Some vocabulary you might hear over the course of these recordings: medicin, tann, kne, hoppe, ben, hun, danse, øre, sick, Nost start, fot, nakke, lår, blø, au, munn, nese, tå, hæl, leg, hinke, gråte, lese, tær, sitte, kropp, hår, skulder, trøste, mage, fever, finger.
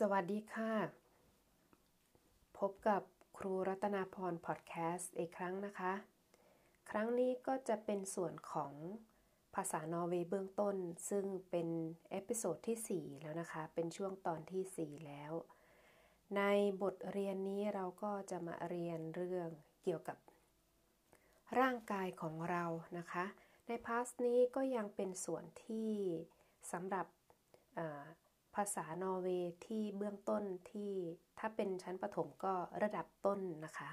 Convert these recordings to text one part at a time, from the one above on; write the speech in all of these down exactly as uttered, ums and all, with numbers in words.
สวัสดีค่ะพบกับครูรัตนาพรพอดแคสต์อีกครั้งนะคะครั้งนี้ก็จะเป็นส่วนของภาษานอร์เวย์เบื้องต้นซึ่งเป็นเอพิโซดที่สี่แล้วนะคะเป็นช่วงตอนที่สี่แล้วในบทเรียนนี้เราก็จะมาเรียนเรื่องเกี่ยวกับร่างกายของเรานะคะในพาร์ทนี้ก็ยังเป็นส่วนที่สำหรับภาษานอร์เวย์ที่เบื้องต้นที่ถ้าเป็นชั้นประถมก็ระดับต้นนะคะ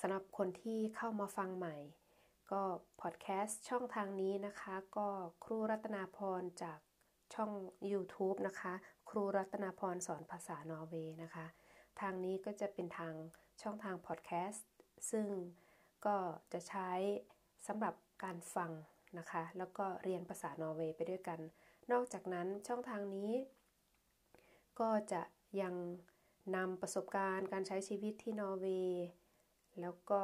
สำหรับคนที่เข้ามาฟังใหม่ก็พอดแคสต์ช่องทางนี้นะคะก็ครูรัตนาพรจากช่อง YouTube นะคะครูรัตนาพรสอนภาษานอร์เวย์นะคะทางนี้ก็จะเป็นทางช่องทางพอดแคสต์ซึ่งก็จะใช้สำหรับการฟังนะคะแล้วก็เรียนภาษานอร์เวย์ไปด้วยกันนอกจากนั้นช่องทางนี้ก็จะยังนำประสบการณ์การใช้ชีวิตที่นอร์เวย์แล้วก็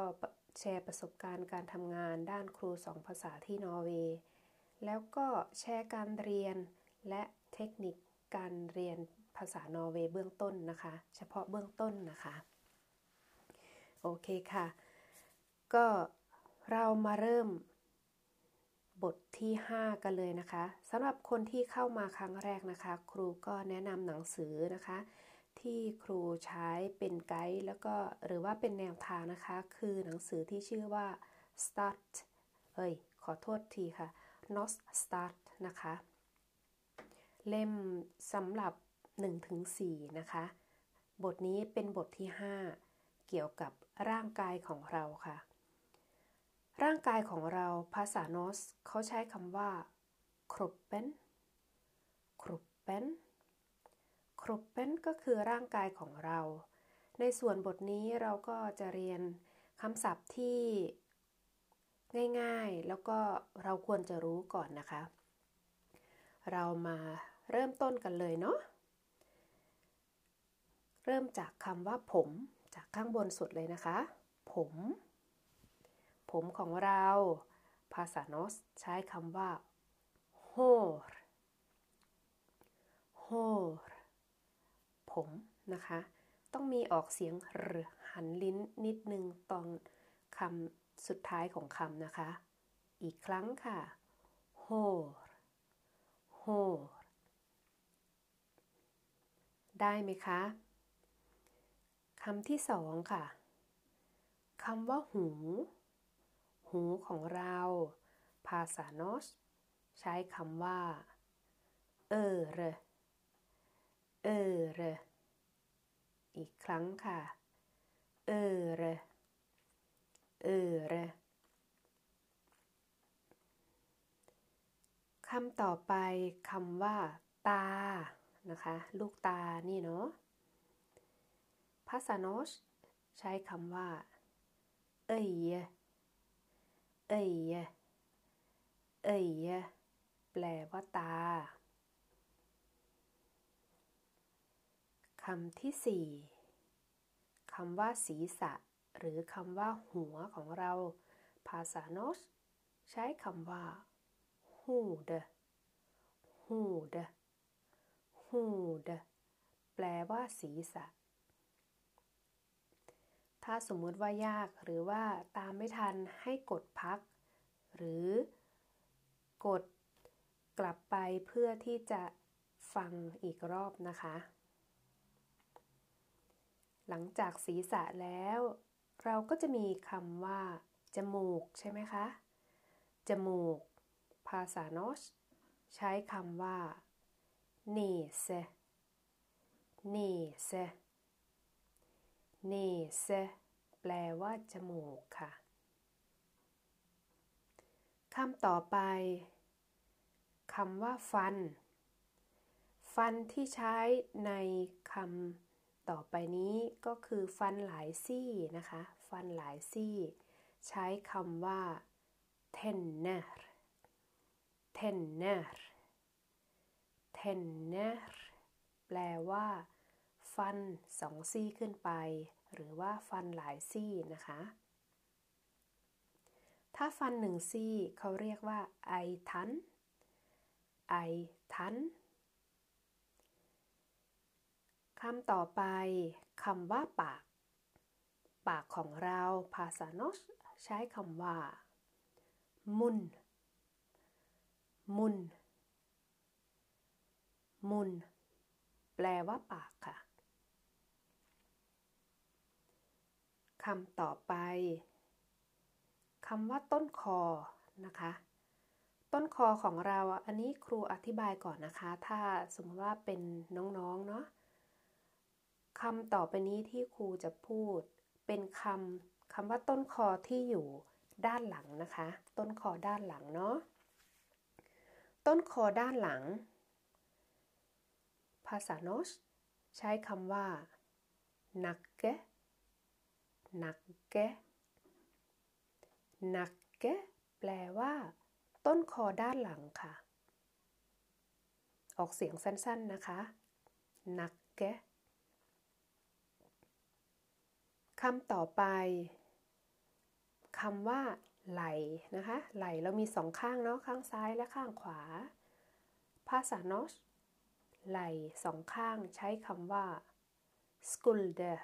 แชร์ประสบการณ์การทำงานด้านครูสองภาษาที่นอร์เวย์แล้วก็แชร์การเรียนและเทคนิคการเรียนภาษานอร์เวย์เบื้องต้นนะคะเฉพาะเบื้องต้นนะคะโอเคค่ะก็เรามาเริ่มบทที่ห้ากันเลยนะคะสำหรับคนที่เข้ามาครั้งแรกนะคะครูก็แนะนำหนังสือนะคะที่ครูใช้เป็นไกด์แล้วก็หรือว่าเป็นแนวทางนะคะคือหนังสือที่ชื่อว่า start เอ้ยขอโทษทีค่ะ Nost start นะคะเล่มสำหรับ หนึ่งถึงสี่ นะคะบทนี้เป็นบทที่ห้าเกี่ยวกับร่างกายของเราค่ะร่างกายของเราภาษาโนสเขาใช้คำว่า kroppen kroppen kroppen ก็คือร่างกายของเราในส่วนบทนี้เราก็จะเรียนคำศัพท์ที่ง่ายๆแล้วก็เราควรจะรู้ก่อนนะคะเรามาเริ่มต้นกันเลยเนาะเริ่มจากคำว่าผมจากข้างบนสุดเลยนะคะผมผมของเราภาษาโนสใช้คำว่า hår hår ผมนะคะต้องมีออกเสียงรหันลิ้นนิดนึงตอนคำสุดท้ายของคำนะคะอีกครั้งค่ะ hår hår ได้ไหมคะคำที่สองค่ะคำว่าหูหูของเราภาษาโนสใช้คำว่าเออเรเออเรอีกครั้งค่ะเออเรเออเรคำต่อไปคำว่าตานะคะลูกตานี่เนาะภาษาโนสใช้คำว่าเอเยเอเยเอเยแปลว่าตาคำที่สี่คำว่าศีรษะหรือคำว่าหัวของเราภาษาโนสใช้คำว่าหูดหูดหูดแปลว่าศีรษะถ้าสมมุติว่ายากหรือว่าตามไม่ทันให้กดพักหรือกดกลับไปเพื่อที่จะฟังอีกรอบนะคะหลังจากศีรษะแล้วเราก็จะมีคำว่าจมูกใช่ไหมคะจมูกภาษาโนสใช้คำว่าเนเซเนเซเนเซแปลว่าจมูกค่ะคำต่อไปคำว่าฟันฟันที่ใช้ในคำต่อไปนี้ก็คือฟันหลายซี่นะคะฟันหลายซี่ใช้คำว่า tänner tänner tänner แปลว่าฟันสองซี่ขึ้นไปหรือว่าฟันหลายซี่นะคะถ้าฟันหนึ่งซี่เขาเรียกว่าไอทันไอทัน คำต่อไปคำว่าปากปากของเราภาษาโนสใช้คำว่ามุนมุนมุนแปลว่าปากค่ะคำต่อไปคำว่าต้นคอนะคะต้นคอของเราอันนี้ครูอธิบายก่อนนะคะถ้าสมมติว่าเป็นน้องๆเนาะคำต่อไปนี้ที่ครูจะพูดเป็นคำคำว่าต้นคอที่อยู่ด้านหลังนะคะต้นคอด้านหลังเนาะต้นคอด้านหลังภาษาโนสใช้คำว่านักเกะนักเกะนักเกะแปลว่าต้นคอด้านหลังค่ะออกเสียงสั้นๆนะคะนักเกะคำต่อไปคำว่าไหล่นะคะไหล่เรามีสองข้างเนาะข้างซ้ายและข้างขวาภาษาโนสไหล่สองข้างใช้คำว่า skulder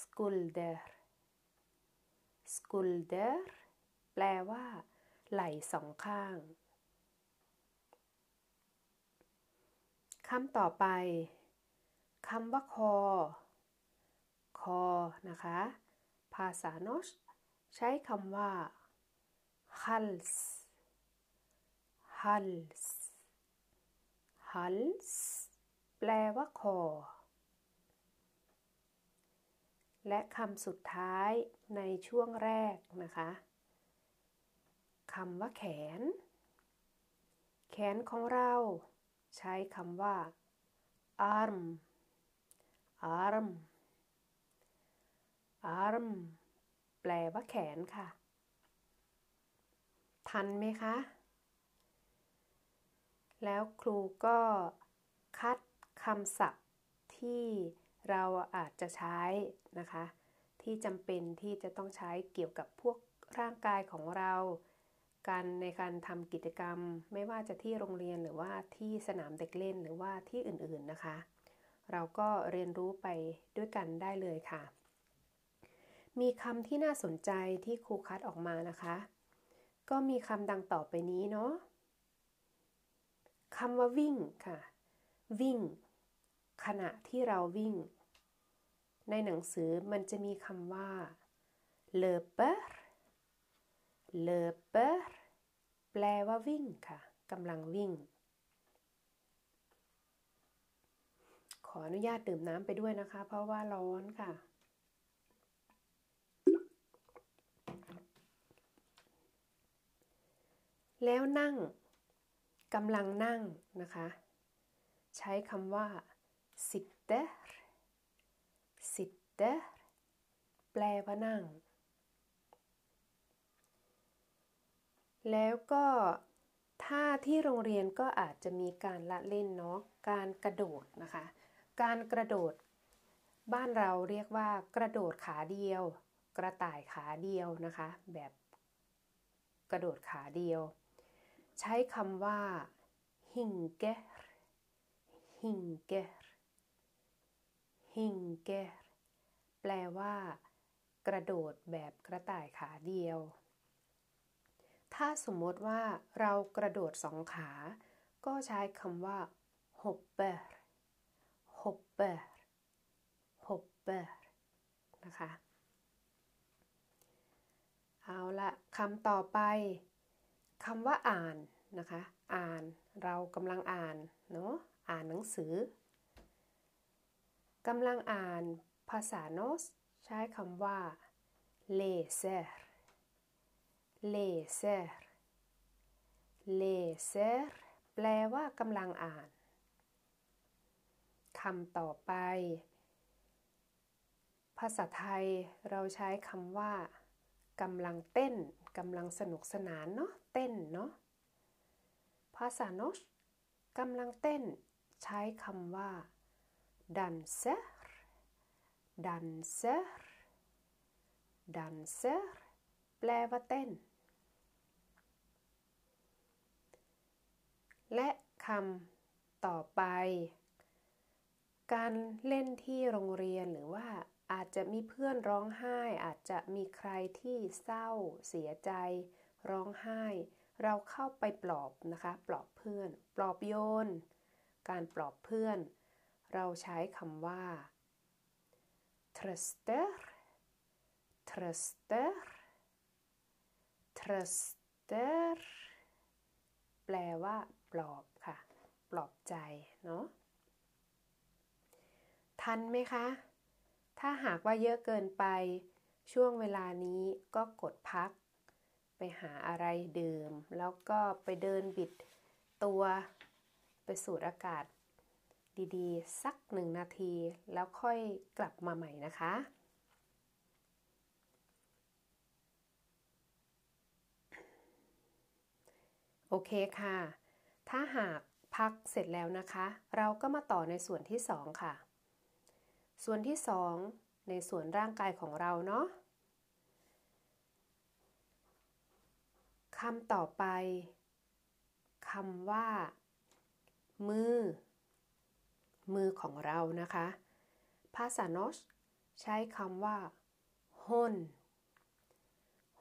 skulder skulder แปลว่าไหล่สองข้างคำต่อไปคำว่าคอคอนะคะภาษาโนสใช้คำว่า hals hals hals แปลว่าคอและคำสุดท้ายในช่วงแรกนะคะคำว่าแขนแขนของเราใช้คำว่า arm arm arm แปลว่าแขนค่ะทันไหมคะแล้วครูก็คัดคำศัพท์ที่เราอาจจะใช้นะคะที่จำเป็นที่จะต้องใช้เกี่ยวกับพวกร่างกายของเราการในการทำกิจกรรมไม่ว่าจะที่โรงเรียนหรือว่าที่สนามเด็กเล่นหรือว่าที่อื่นๆนะคะเราก็เรียนรู้ไปด้วยกันได้เลยค่ะมีคำที่น่าสนใจที่ครูคัดออกมานะคะก็มีคำดังต่อไปนี้เนาะคำว่าวิ่งค่ะวิ่งขณะที่เราวิ่งในหนังสือมันจะมีคำว่า loper loper แปลว่าวิ่งค่ะกำลังวิ่งขออนุญาตดื่มน้ำไปด้วยนะคะเพราะว่าร้อนค่ะแล้วนั่งกำลังนั่งนะคะใช้คำว่า sitter sitter แปลว่านั่งแล้วก็ถ้าที่โรงเรียนก็อาจจะมีการละเล่นเนาะการกระโดดนะคะการกระโดดบ้านเราเรียกว่ากระโดดขาเดียวกระต่ายขาเดียวนะคะแบบกระโดดขาเดียวใช้คำว่า hinker hinker hinker แปลว่ากระโดดแบบกระต่ายขาเดียวถ้าสมมติว่าเรากระโดดสองขาก็ใช้คำว่า hopper hopper hopper นะคะเอาละคำต่อไปคำว่าอ่านนะคะอ่านเรากำลังอ่านเนาะอ่านหนังสือกำลังอ่านภาษาโนสใช้คำว่า leser leser leser แปลว่ากำลังอ่านคำต่อไปภาษาไทยเราใช้คำว่ากำลังเต้นกำลังสนุกสนานเนาะเต้นเนาะภาษาโนสกำลังเต้นใช้คำว่า dancer dancer dancer แปลว่าเต้นและคำต่อไป การเล่นที่โรงเรียนหรือว่าอาจจะมีเพื่อนร้องไห้อาจจะมีใครที่เศร้าเสียใจร้องไห้เราเข้าไปปลอบนะคะปลอบเพื่อนปลอบโยนการปลอบเพื่อนเราใช้คำว่า trøster trøster trøster แปลว่าปลอบค่ะปลอบใจเนาะทันไหมคะถ้าหากว่าเยอะเกินไปช่วงเวลานี้ก็กดพักไปหาอะไรดื่มแล้วก็ไปเดินบิดตัวไปสูดอากาศดีๆสักหนึ่งนาทีแล้วค่อยกลับมาใหม่นะคะโอเคค่ะถ้าหากพักเสร็จแล้วนะคะเราก็มาต่อในส่วนที่สองค่ะส่วนที่สองในส่วนร่างกายของเราเนาะคำต่อไปคำว่ามือมือของเรานะคะภาษาโนสใช้คำว่าฮอน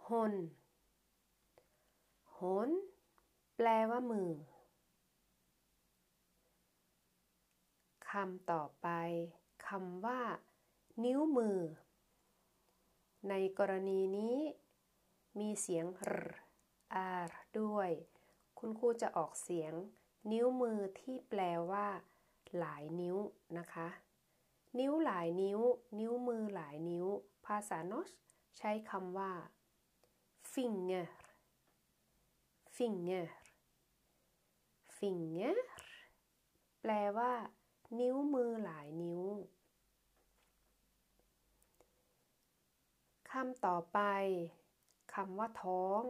ฮอนฮอนแปลว่ามือคำต่อไปคำว่านิ้วมือในกรณีนี้มีเสียง ร, รด้วยคุณครูจะออกเสียงนิ้วมือที่แปลว่าหลายนิ้วนะคะนิ้วหลายนิ้วนิ้วมือหลายนิ้วภาษาโนสใช้คำว่า finger finger finger แปลว่านิ้วมือหลายนิ้วคำต่อไปคำว่าท้อง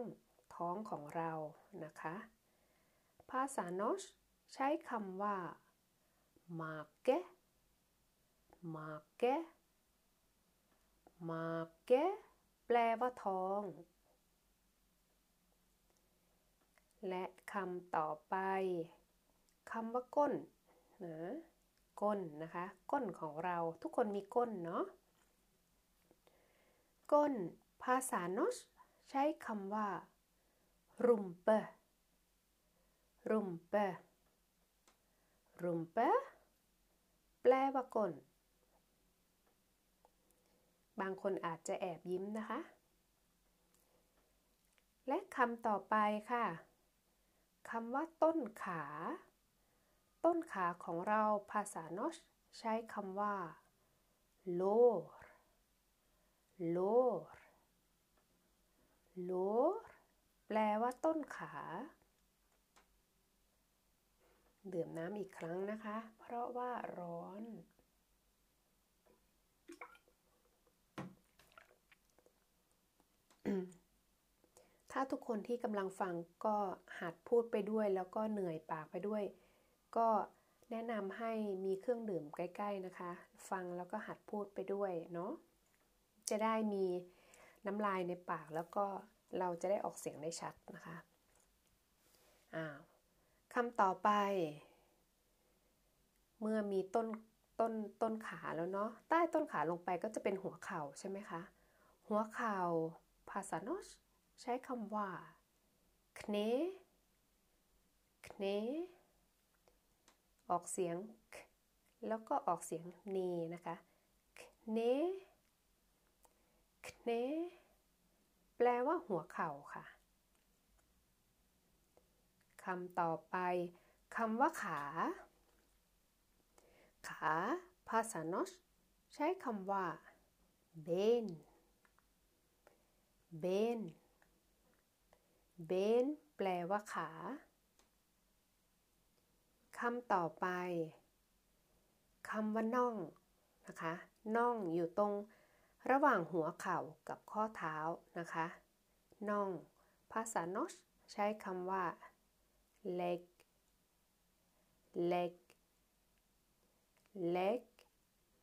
ท้องของเรานะคะภาษาโนสใช้คำว่ามาเกะมาเกะมาเกะแปลว่าท้องและคำต่อไปคำว่าก้นนะก้นนะคะก้นของเราทุกคนมีก้นเนาะก้นภาษาโนสใช้คำว่ารุมเปะรุมเปะรุมเปะแปลว่าก้นบางคนอาจจะแอบยิ้มนะคะและคำต่อไปค่ะคำว่าต้นขาต้นขาของเราภาษาโนสใช้คำว่าโลร์โลร์โลร์แปลว่าต้นขาดื่มน้ำอีกครั้งนะคะเพราะว่าร้อนถ้าทุกคนที่กำลังฟังก็หัดพูดไปด้วยแล้วก็เหนื่อยปากไปด้วยก็แนะนำให้มีเครื่องดื่มใกล้ๆนะคะฟังแล้วก็หัดพูดไปด้วยเนาะจะได้มีน้ำลายในปากแล้วก็เราจะได้ออกเสียงได้ชัดนะคะอ้าวคำต่อไปเมื่อมีต้นต้นต้นขาแล้วเนาะใต้ต้นขาลงไปก็จะเป็นหัวเข่าใช่ไหมคะหัวเข่าภาษาโนสใช้คำว่าคเนคเนออกเสียงคแล้วก็ออกเสียงเนนะคะคเนคเนแปลว่าหัวเข่าค่ะคำต่อไปคำว่าขาขาภาษาโนสใช้คำว่าเบนเบนเบนแปลว่าขาคำต่อไปคำว่าน่องนะคะน่องอยู่ตรงระหว่างหัวเข่ากับข้อเท้านะคะน่องภาษาโนสใช้คำว่าleg leg leg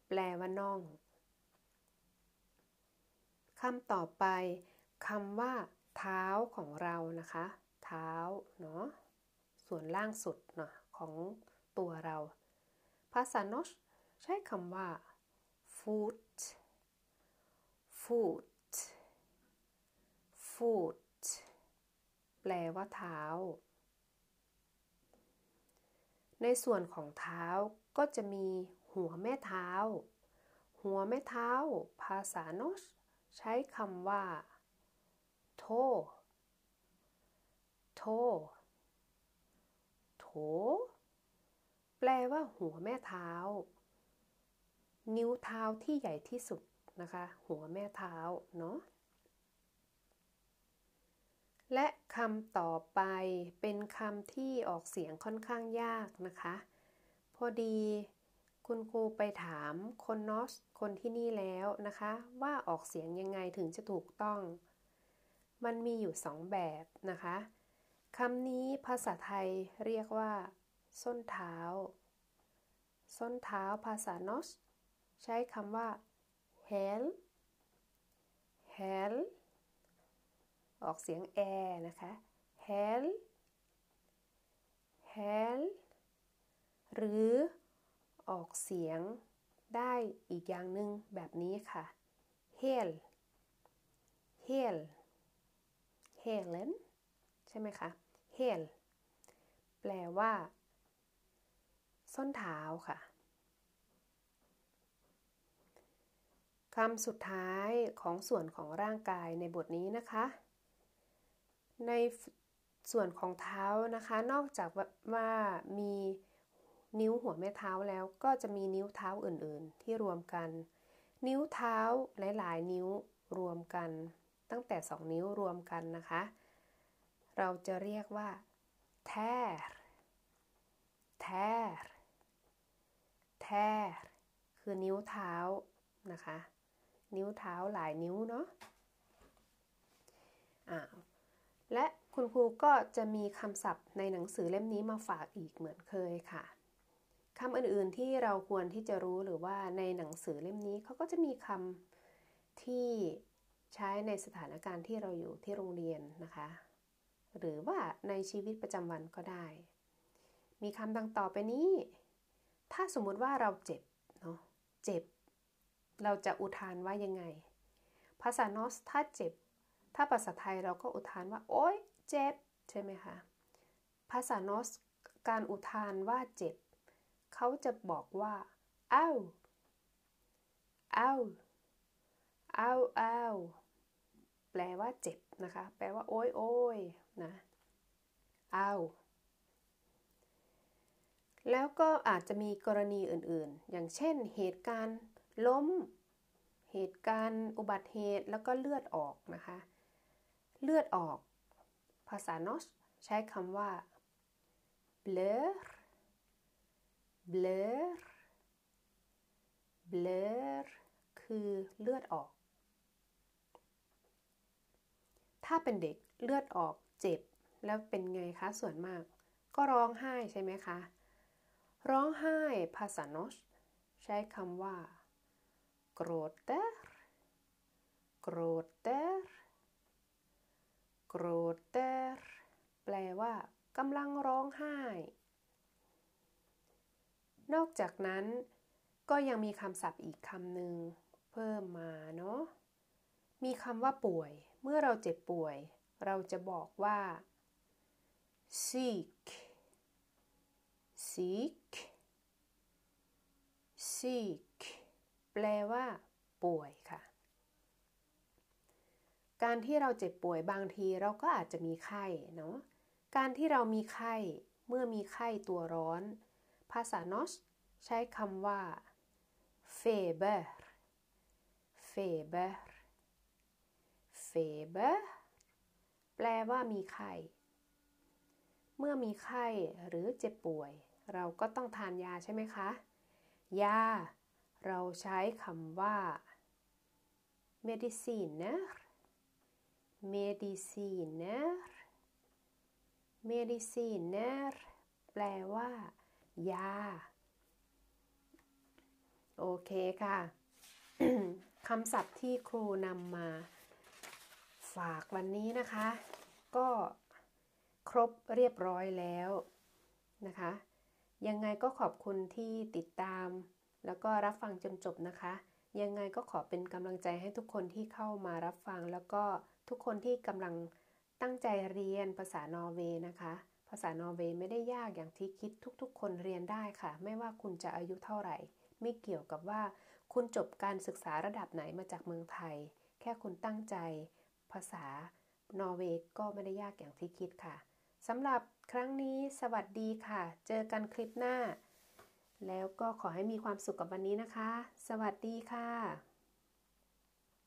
แปลว่าน่องคำต่อไปคำว่าเท้าของเรานะคะเท้าเนาะส่วนล่างสุดเนาะของตัวเราภาษาโนส ใช้คำว่า foot foot foot แปลว่าเท้าในส่วนของเท้าก็จะมีหัวแม่เท้าหัวแม่เท้าภาษาโนสใช้คำว่า toe toe toe แปลว่าหัวแม่เท้านิ้วเท้าที่ใหญ่ที่สุดนะคะหัวแม่เท้าเนาะและคำต่อไปเป็นคำที่ออกเสียงค่อนข้างยากนะคะพอดีคุณครูไปถามคนนอสคนที่นี่แล้วนะคะว่าออกเสียงยังไงถึงจะถูกต้องมันมีอยู่สองแบบนะคะคำนี้ภาษาไทยเรียกว่าส้นเท้าส้นเท้าภาษานอสใช้คำว่า heel heel ออกเสียงแอนะคะ heel heel หรือออกเสียงได้อีกอย่างหนึ่งแบบนี้ค่ะ heel heel helen ใช่ไหมคะ heel แปลว่าส้นเท้าค่ะคำสุดท้ายของส่วนของร่างกายในบทนี้นะคะในส่วนของเท้านะคะนอกจากว่ามีนิ้วหัวแม่เท้าแล้วก็จะมีนิ้วเท้าอื่นๆที่รวมกันนิ้วเท้าหลายๆนิ้วรวมกันตั้งแต่สองนิ้วรวมกันนะคะเราจะเรียกว่า tear tear tear คือนิ้วเท้านะคะนิ้วเท้าหลายนิ้วเนาะอ่าและคุณครูก็จะมีคำศัพท์ในหนังสือเล่มนี้มาฝากอีกเหมือนเคยค่ะคำอื่นๆที่เราควรที่จะรู้หรือว่าในหนังสือเล่มนี้เขาก็จะมีคำที่ใช้ในสถานการณ์ที่เราอยู่ที่โรงเรียนนะคะหรือว่าในชีวิตประจำวันก็ได้มีคำดังต่อไปนี้ถ้าสมมุติว่าเราเจ็บเนาะเจ็บเราจะอุทานว่ายังไงภาษาโนสถ้าเจ็บถ้าภาษาไทยเราก็อุทานว่าโอ๊ยเจ็บใช่ไหมคะภาษาโนสการอุทานว่าเจ็บเขาจะบอกว่าอ้าวอ้าวอ้าวอ้าวแปลว่าเจ็บนะคะแปลว่าโอ๊ยโอ๊ยนะอ้าวแล้วก็อาจจะมีกรณีอื่นๆอย่างเช่นเหตุการณ์ล้มเหตุการณ์อุบัติเหตุแล้วก็เลือดออกนะคะเลือดออกภาษาโนสใช้คำว่า blur blur blur คือเลือดออกถ้าเป็นเด็กเลือดออกเจ็บแล้วเป็นไงคะส่วนมากก็ร้องไห้ใช่ไหมคะร้องไห้ภาษาโนสใช้คำว่าโกรธเตอร์โกรธเตอร์โกรธเตอร์แปลว่ากำลังร้องไห้นอกจากนั้นก็ยังมีคำศัพท์อีกคำหนึ่งเพิ่มมาเนาะมีคำว่าป่วยเมื่อเราเจ็บป่วยเราจะบอกว่า sick sick sickแปลว่าป่วยค่ะการที่เราเจ็บป่วยบางทีเราก็อาจจะมีไข้เนาะการที่เรามีไข้เมื่อมีไข้ตัวร้อนภาษาโนสใช้คำว่า fever fever fever แปลว่ามีไข้เมื่อมีไข้หรือเจ็บป่วยเราก็ต้องทานยาใช่ไหมคะยาเราใช้คำว่า mediciner mediciner mediciner แปลว่ายาโอเคค่ะ คำศัพท์ที่ครูนำมาฝากวันนี้นะคะก็ครบเรียบร้อยแล้วนะคะยังไงก็ขอบคุณที่ติดตาม แล้วก็รับฟังจนจบนะคะยังไงก็ขอเป็นกำลังใจให้ทุกคนที่เข้ามารับฟังแล้วก็ทุกคนที่กำลังตั้งใจเรียนภาษานอร์เวย์นะคะภาษานอร์เวย์ไม่ได้ยากอย่างที่คิดทุกๆคนเรียนได้ค่ะไม่ว่าคุณจะอายุเท่าไหร่ไม่เกี่ยวกับว่าคุณจบการศึกษาระดับไหนมาจากเมืองไทยแค่คุณตั้งใจภาษานอร์เวย์ก็ไม่ได้ยากอย่างที่คิดค่ะสำหรับครั้งนี้สวัสดีค่ะเจอกันคลิปหน้าแล้วก็ขอให้มีความสุขกับวันนี้นะคะสวัสดีค่ะ